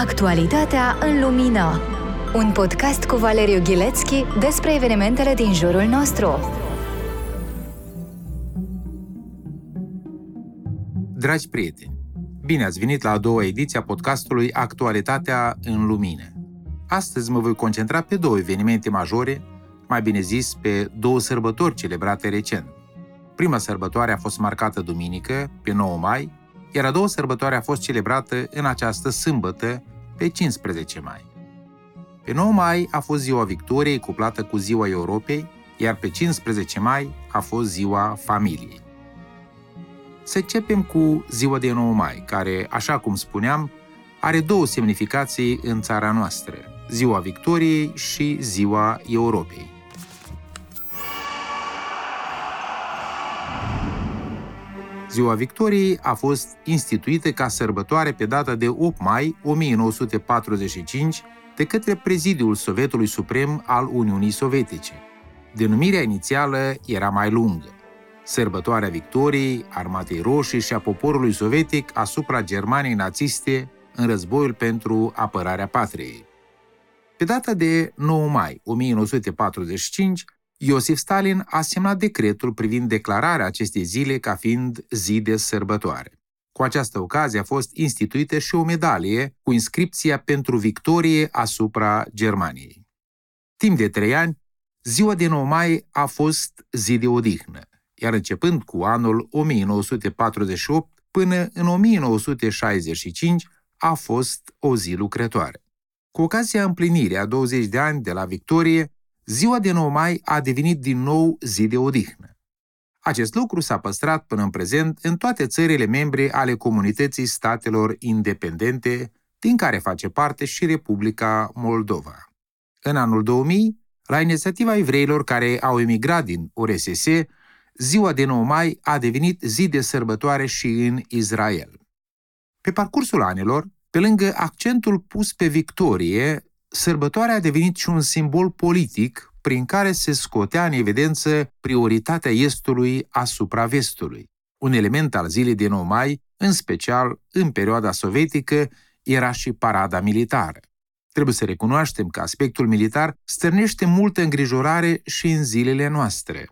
Actualitatea în lumină. Un podcast cu Valeriu Ghilețchi despre evenimentele din jurul nostru. Dragi prieteni, bine ați venit la a doua ediție a podcastului Actualitatea în lumină. Astăzi mă voi concentra pe două evenimente majore, mai bine zis pe două sărbători celebrate recent. Prima sărbătoare a fost marcată duminică, pe 9 mai, iar a doua sărbătoare a fost celebrată în această sâmbătă, pe 15 mai. Pe 9 mai a fost Ziua Victoriei, cuplată cu Ziua Europei, iar pe 15 mai a fost Ziua Familiei. Să începem cu ziua de 9 mai, care, așa cum spuneam, are două semnificații în țara noastră, Ziua Victoriei și Ziua Europei. Ziua Victoriei a fost instituită ca sărbătoare pe data de 8 mai 1945 de către Prezidiul Sovetului Suprem al Uniunii Sovietice. Denumirea inițială era mai lungă: Sărbătoarea Victoriei, Armatei Roșii și a poporului sovietic asupra Germaniei națiste în războiul pentru apărarea patriei. Pe data de 9 mai 1945, Iosif Stalin a semnat decretul privind declararea acestei zile ca fiind zi de sărbătoare. Cu această ocazie a fost instituită și o medalie cu inscripția pentru victorie asupra Germaniei. Timp de 3 ani, ziua de 9 mai a fost zi de odihnă, iar începând cu anul 1948 până în 1965 a fost o zi lucrătoare. Cu ocazia împlinirii a 20 de ani de la victorie, ziua de 9 mai a devenit din nou zi de odihnă. Acest lucru s-a păstrat până în prezent în toate țările membre ale Comunității Statelor Independente, din care face parte și Republica Moldova. În anul 2000, la inițiativa evreilor care au emigrat din URSS, ziua de 9 mai a devenit zi de sărbătoare și în Israel. Pe parcursul anilor, pe lângă accentul pus pe victorie, sărbătoarea a devenit și un simbol politic prin care se scotea în evidență prioritatea Estului asupra Vestului. Un element al zilei de 9 mai, în special în perioada sovietică, era și parada militară. Trebuie să recunoaștem că aspectul militar stârnește multă îngrijorare și în zilele noastre.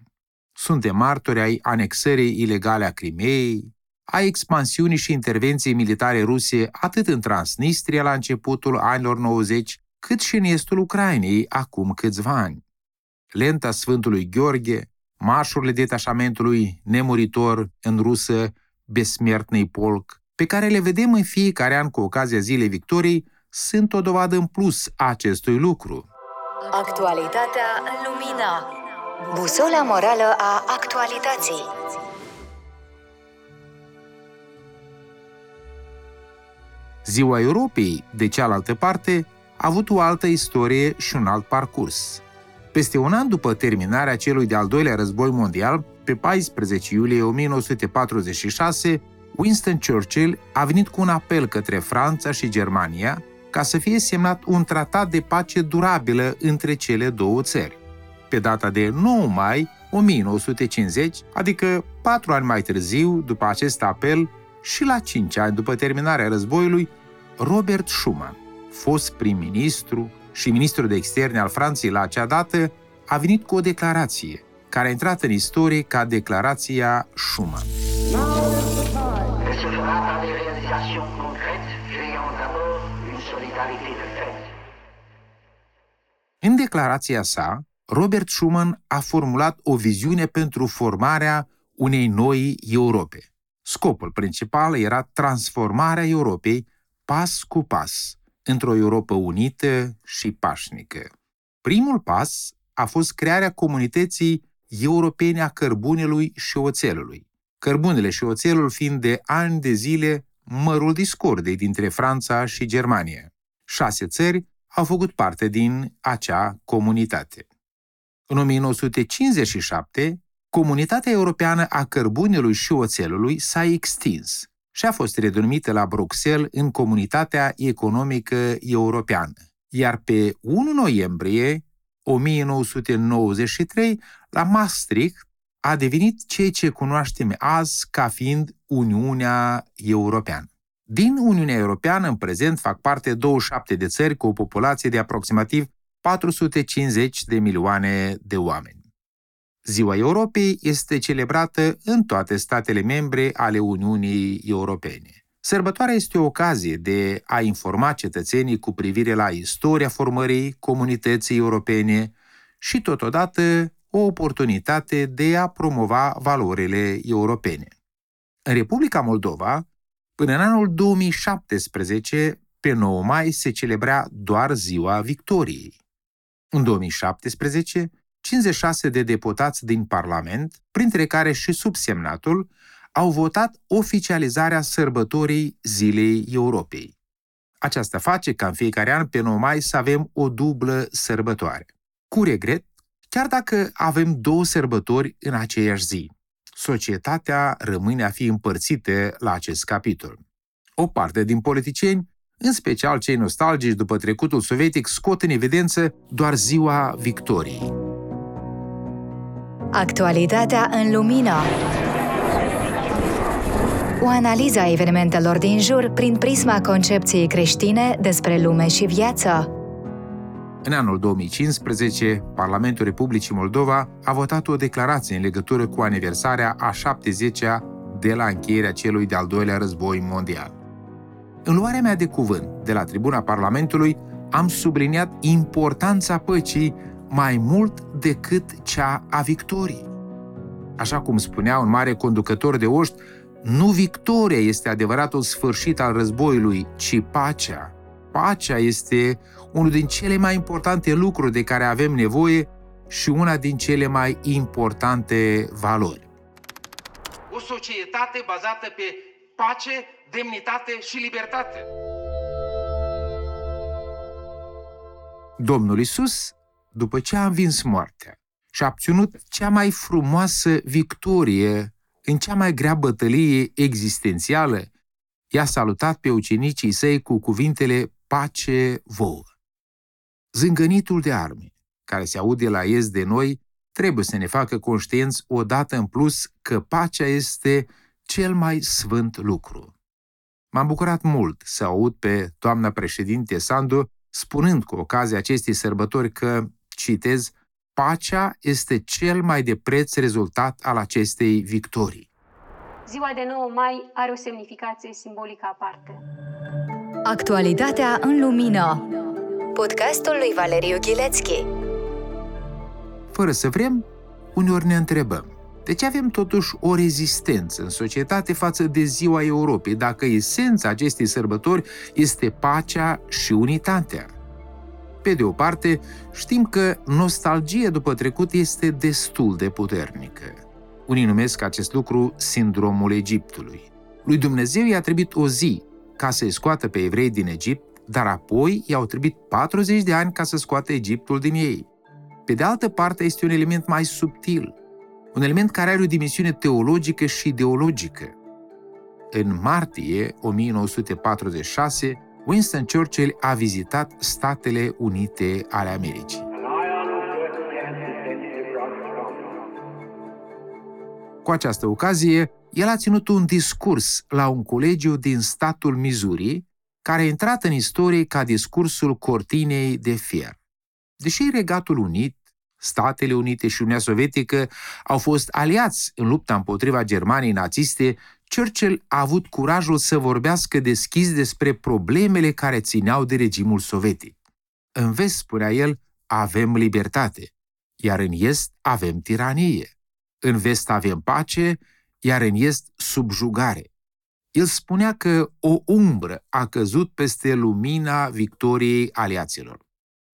Suntem martori ai anexării ilegale a Crimeei, a expansiunii și intervenției militare ruse atât în Transnistria la începutul anilor 90, cât și în estul Ucrainei acum câțiva ani. Lenta Sfântului Gheorghe, marșurile detașamentului nemuritor în rusă Besmertnei Polk, pe care le vedem în fiecare an cu ocazia Zilei Victoriei, sunt o dovadă în plus a acestui lucru. Actualitatea în lumină. Busola morală a actualității. Ziua Europei, de cealaltă parte, a avut o altă istorie și un alt parcurs. Peste un an după terminarea celui de-al doilea război mondial, pe 14 iulie 1946, Winston Churchill a venit cu un apel către Franța și Germania ca să fie semnat un tratat de pace durabilă între cele două țări. Pe data de 9 mai 1950, adică 4 ani mai târziu după acest apel și la 5 ani după terminarea războiului, Robert Schuman, fost prim-ministru și ministru de externe al Franței la acea dată, a venit cu o declarație, care a intrat în istorie ca declarația Schuman. În declarația sa, Robert Schuman a formulat o viziune pentru formarea unei noi Europe. Scopul principal era transformarea Europei pas cu pas într-o Europă unită și pașnică. Primul pas a fost crearea Comunității Europene a Cărbunelui și Oțelului, cărbunele și oțelul fiind de ani de zile mărul discordei dintre Franța și Germania. 6 țări au făcut parte din acea comunitate. În 1957, Comunitatea Europeană a Cărbunelui și Oțelului s-a extins și a fost redenumită la Bruxelles în Comunitatea Economică Europeană. Iar pe 1 noiembrie 1993, la Maastricht, a devenit ceea ce cunoaștem azi ca fiind Uniunea Europeană. Din Uniunea Europeană, în prezent, fac parte 27 de țări cu o populație de aproximativ 450 de milioane de oameni. Ziua Europei este celebrată în toate statele membre ale Uniunii Europene. Sărbătoarea este o ocazie de a informa cetățenii cu privire la istoria formării comunității europene și, totodată, o oportunitate de a promova valorile europene. În Republica Moldova, până în anul 2017, pe 9 mai, se celebra doar Ziua Victoriei. În 2017, 56 de deputați din Parlament, printre care și subsemnatul, au votat oficializarea sărbătorii Zilei Europei. Aceasta face ca în fiecare an, pe 9 mai, să avem o dublă sărbătoare. Cu regret, chiar dacă avem două sărbători în aceeași zi, societatea rămâne a fi împărțită la acest capitol. O parte din politicieni, în special cei nostalgici după trecutul sovietic, scot în evidență doar Ziua Victoriei. Actualitatea în lumină. O analiză a evenimentelor din jur prin prisma concepției creștine despre lume și viață. În anul 2015, Parlamentul Republicii Moldova a votat o declarație în legătură cu aniversarea a 70-a de la încheierea celui de-al doilea război mondial. În luarea mea de cuvânt de la tribuna Parlamentului, am subliniat importanța păcii mai mult decât cea a victoriei. Așa cum spunea un mare conducător de oști, nu victoria este adevăratul sfârșit al războiului, ci pacea. Pacea este unul din cele mai importante lucruri de care avem nevoie și una din cele mai importante valori. O societate bazată pe pace, demnitate și libertate. Domnul Iisus, după ce a învins moartea și a obținut cea mai frumoasă victorie în cea mai grea bătălie existențială, i-a salutat pe ucenicii săi cu cuvintele pace vouă. Zângănitul de arme, care se aude la est de noi, trebuie să ne facă conștienți odată în plus că pacea este cel mai sfânt lucru. M-am bucurat mult să aud pe doamna președinte Sandu spunând cu ocazia acestei sărbători că, citez, pacea este cel mai de preț rezultat al acestei victorii. Ziua de 9 mai are o semnificație simbolică aparte. Actualitatea în lumină. Podcastul lui Valeriu Ghilețchi. Fără să vrem, uneori ne întrebăm. De ce avem totuși o rezistență în societate față de Ziua Europei, dacă esența acestei sărbători este pacea și unitatea? Pe de o parte, știm că nostalgia după trecut este destul de puternică. Unii numesc acest lucru sindromul Egiptului. Lui Dumnezeu i-a trebuit o zi ca să-i scoată pe evrei din Egipt, dar apoi i-au trebuit 40 de ani ca să scoată Egiptul din ei. Pe de altă parte, este un element mai subtil, un element care are o dimensiune teologică și ideologică. În martie 1946, Winston Churchill a vizitat Statele Unite ale Americii. Cu această ocazie, el a ținut un discurs la un colegiu din statul Missouri, care a intrat în istorie ca discursul cortinei de fier. Deși Regatul Unit, Statele Unite și Uniunea Sovietică au fost aliați în lupta împotriva Germaniei naziste, Churchill a avut curajul să vorbească deschis despre problemele care țineau de regimul sovietic. În vest, spunea el, avem libertate, iar în est avem tiranie. În vest avem pace, iar în est subjugare. El spunea că o umbră a căzut peste lumina victoriei aliaților.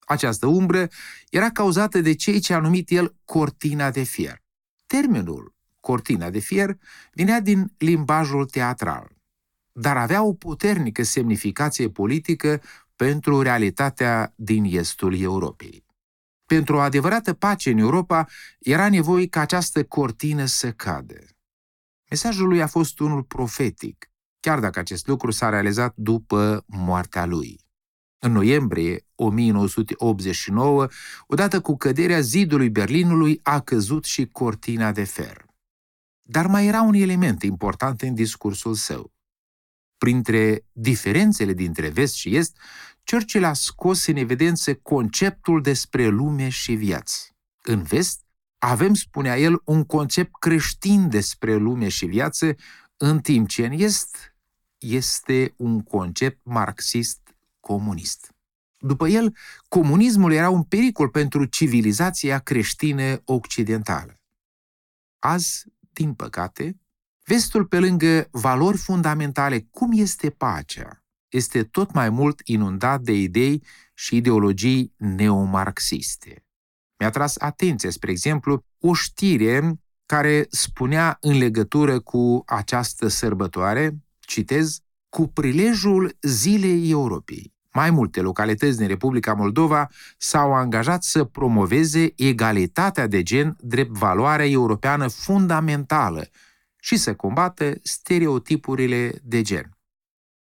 Această umbră era cauzată de ceea ce a numit el cortina de fier. Termenul cortina de fier vinea din limbajul teatral, dar avea o puternică semnificație politică pentru realitatea din estul Europei. Pentru o adevărată pace în Europa, era nevoie ca această cortină să cadă. Mesajul lui a fost unul profetic, chiar dacă acest lucru s-a realizat după moartea lui. În noiembrie 1989, odată cu căderea zidului Berlinului, a căzut și cortina de fier. Dar mai era un element important în discursul său. Printre diferențele dintre vest și est, Churchill a scos în evidență conceptul despre lume și viață. În vest, avem, spunea el, un concept creștin despre lume și viață, în timp ce în est este un concept marxist-comunist. După el, comunismul era un pericol pentru civilizația creștină occidentală. Azi, din păcate, vestul, pe lângă valori fundamentale, cum este pacea, este tot mai mult inundat de idei și ideologii neomarxiste. Mi-a tras atenția, spre exemplu, o știre care spunea în legătură cu această sărbătoare, citez, cu prilejul Zilei Europei. Mai multe localități din Republica Moldova s-au angajat să promoveze egalitatea de gen drept valoare europeană fundamentală și să combată stereotipurile de gen.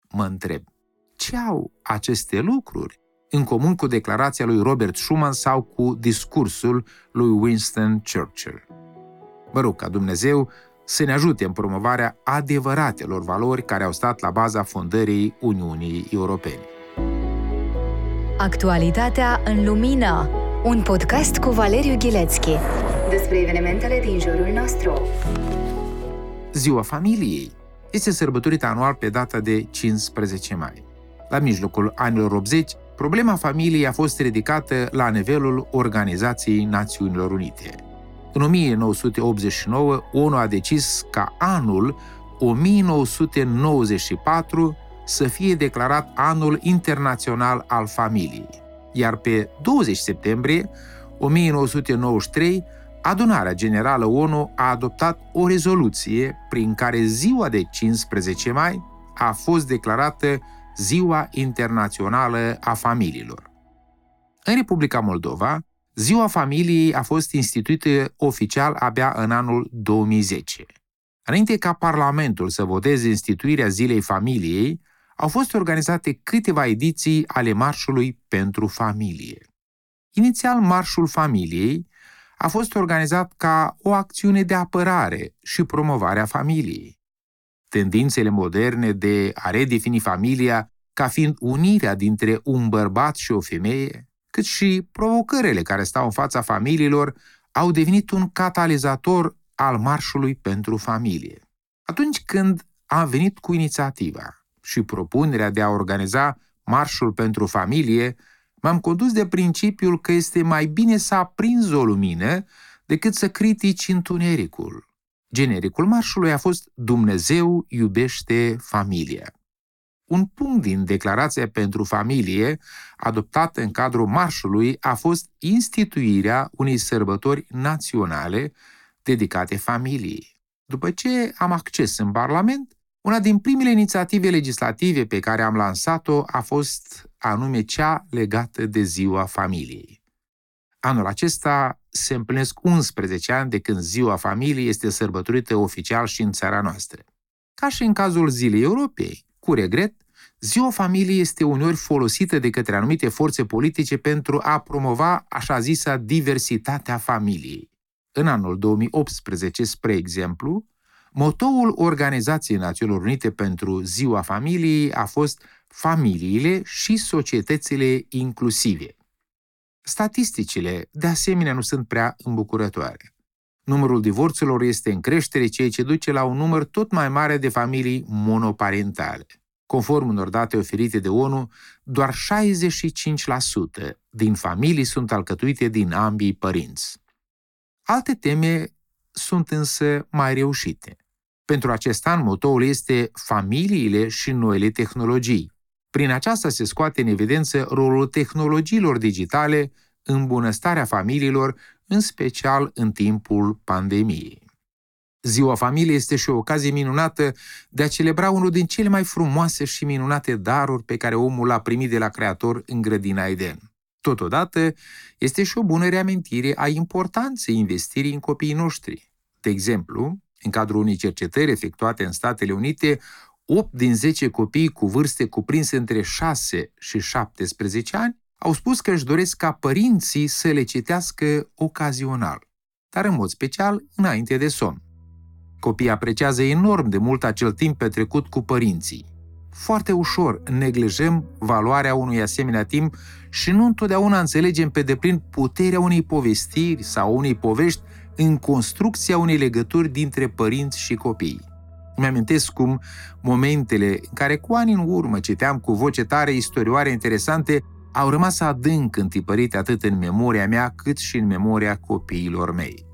Mă întreb, ce au aceste lucruri în comun cu declarația lui Robert Schuman sau cu discursul lui Winston Churchill? Mă rog ca Dumnezeu să ne ajute în promovarea adevăratelor valori care au stat la baza fondării Uniunii Europene. Actualitatea în lumină. Un podcast cu Valeriu Ghilețchi despre evenimentele din jurul nostru. Ziua familiei este sărbătorită anual pe data de 15 mai. La mijlocul anilor 80, problema familiei a fost ridicată la nivelul Organizației Națiunilor Unite. În 1989, ONU a decis ca anul 1994 să fie declarat Anul Internațional al Familiei, iar pe 20 septembrie 1993, Adunarea Generală ONU a adoptat o rezoluție prin care ziua de 15 mai a fost declarată Ziua Internațională a Familiilor. În Republica Moldova, Ziua Familiei a fost instituită oficial abia în anul 2010. Înainte ca Parlamentul să voteze instituirea Zilei Familiei, au fost organizate câteva ediții ale Marșului pentru Familie. Inițial, Marșul Familiei a fost organizat ca o acțiune de apărare și promovare a familiei. Tendințele moderne de a redefini familia ca fiind unirea dintre un bărbat și o femeie, cât și provocările care stau în fața familiilor, au devenit un catalizator al Marșului pentru Familie. Atunci când am venit cu inițiativa și propunerea de a organiza Marșul pentru Familie, m-am condus de principiul că este mai bine să aprinzi o lumină decât să critici întunericul. Genericul marșului a fost Dumnezeu iubește familia. Un punct din declarația pentru familie, adoptată în cadrul marșului, a fost instituirea unei sărbători naționale dedicate familiei. După ce am acces în Parlament, una din primele inițiative legislative pe care am lansat-o a fost anume cea legată de Ziua Familiei. Anul acesta se împlinesc 11 ani de când Ziua Familiei este sărbătorită oficial și în țara noastră. Ca și în cazul Zilei Europei, cu regret, Ziua Familiei este uneori folosită de către anumite forțe politice pentru a promova așa zisa diversitatea familiei. În anul 2018, spre exemplu, motoul Organizației Națiunilor Unite pentru Ziua Familiei a fost familiile și societățile inclusive. Statisticile, de asemenea, nu sunt prea îmbucurătoare. Numărul divorțurilor este în creștere, ceea ce duce la un număr tot mai mare de familii monoparentale. Conform unor date oferite de ONU, doar 65% din familii sunt alcătuite din ambii părinți. Alte teme sunt însă mai reușite. Pentru acest an, motoul este Familiile și noile tehnologii. Prin aceasta se scoate în evidență rolul tehnologiilor digitale în bunăstarea familiilor, în special în timpul pandemiei. Ziua Familiei este și o ocazie minunată de a celebra unul din cele mai frumoase și minunate daruri pe care omul l-a primit de la Creator în grădina Eden. Totodată, este și o bună reamintire a importanței investirii în copiii noștri. De exemplu, în cadrul unei cercetări efectuate în Statele Unite, 8 din 10 copii cu vârste cuprinse între 6 și 17 ani au spus că își doresc ca părinții să le citească ocazional, dar în mod special înainte de somn. Copiii apreciază enorm de mult acel timp petrecut cu părinții. foarte ușor neglijăm valoarea unui asemenea timp și nu întotdeauna înțelegem pe deplin puterea unei povestiri sau unei povești în construcția unei legături dintre părinți și copii. Îmi amintesc cum momentele în care cu ani în urmă citeam cu voce tare istorioare interesante au rămas adânc întipărite atât în memoria mea cât și în memoria copiilor mei.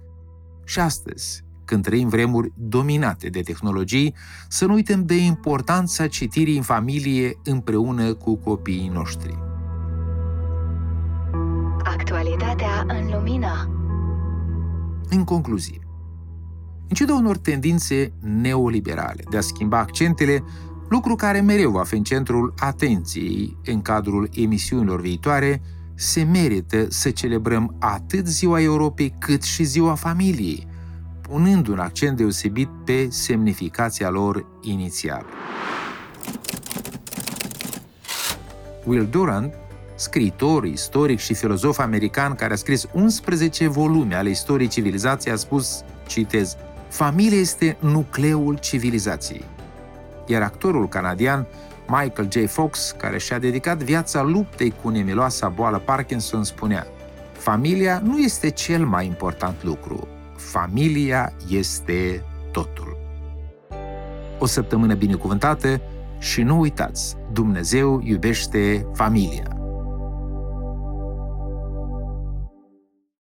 Și astăzi, când trăim vremuri dominate de tehnologii, să nu uităm de importanța citirii în familie împreună cu copiii noștri. Actualitatea în lumină. În concluzie, în ciuda unor tendințe neoliberale de a schimba accentele, lucru care mereu va fi în centrul atenției în cadrul emisiunilor viitoare, se merită să celebrăm atât Ziua Europei cât și Ziua Familiei, punând un accent deosebit pe semnificația lor inițială. Will Durant, scriitor, istoric și filozof american care a scris 11 volume ale istoriei civilizației, a spus, citez, "Familia este nucleul civilizației." Iar actorul canadian Michael J. Fox, care și-a dedicat viața luptei cu nemiloasa boală Parkinson, spunea, "Familia nu este cel mai important lucru. Familia este totul." O săptămână binecuvântată și nu uitați, Dumnezeu iubește familia.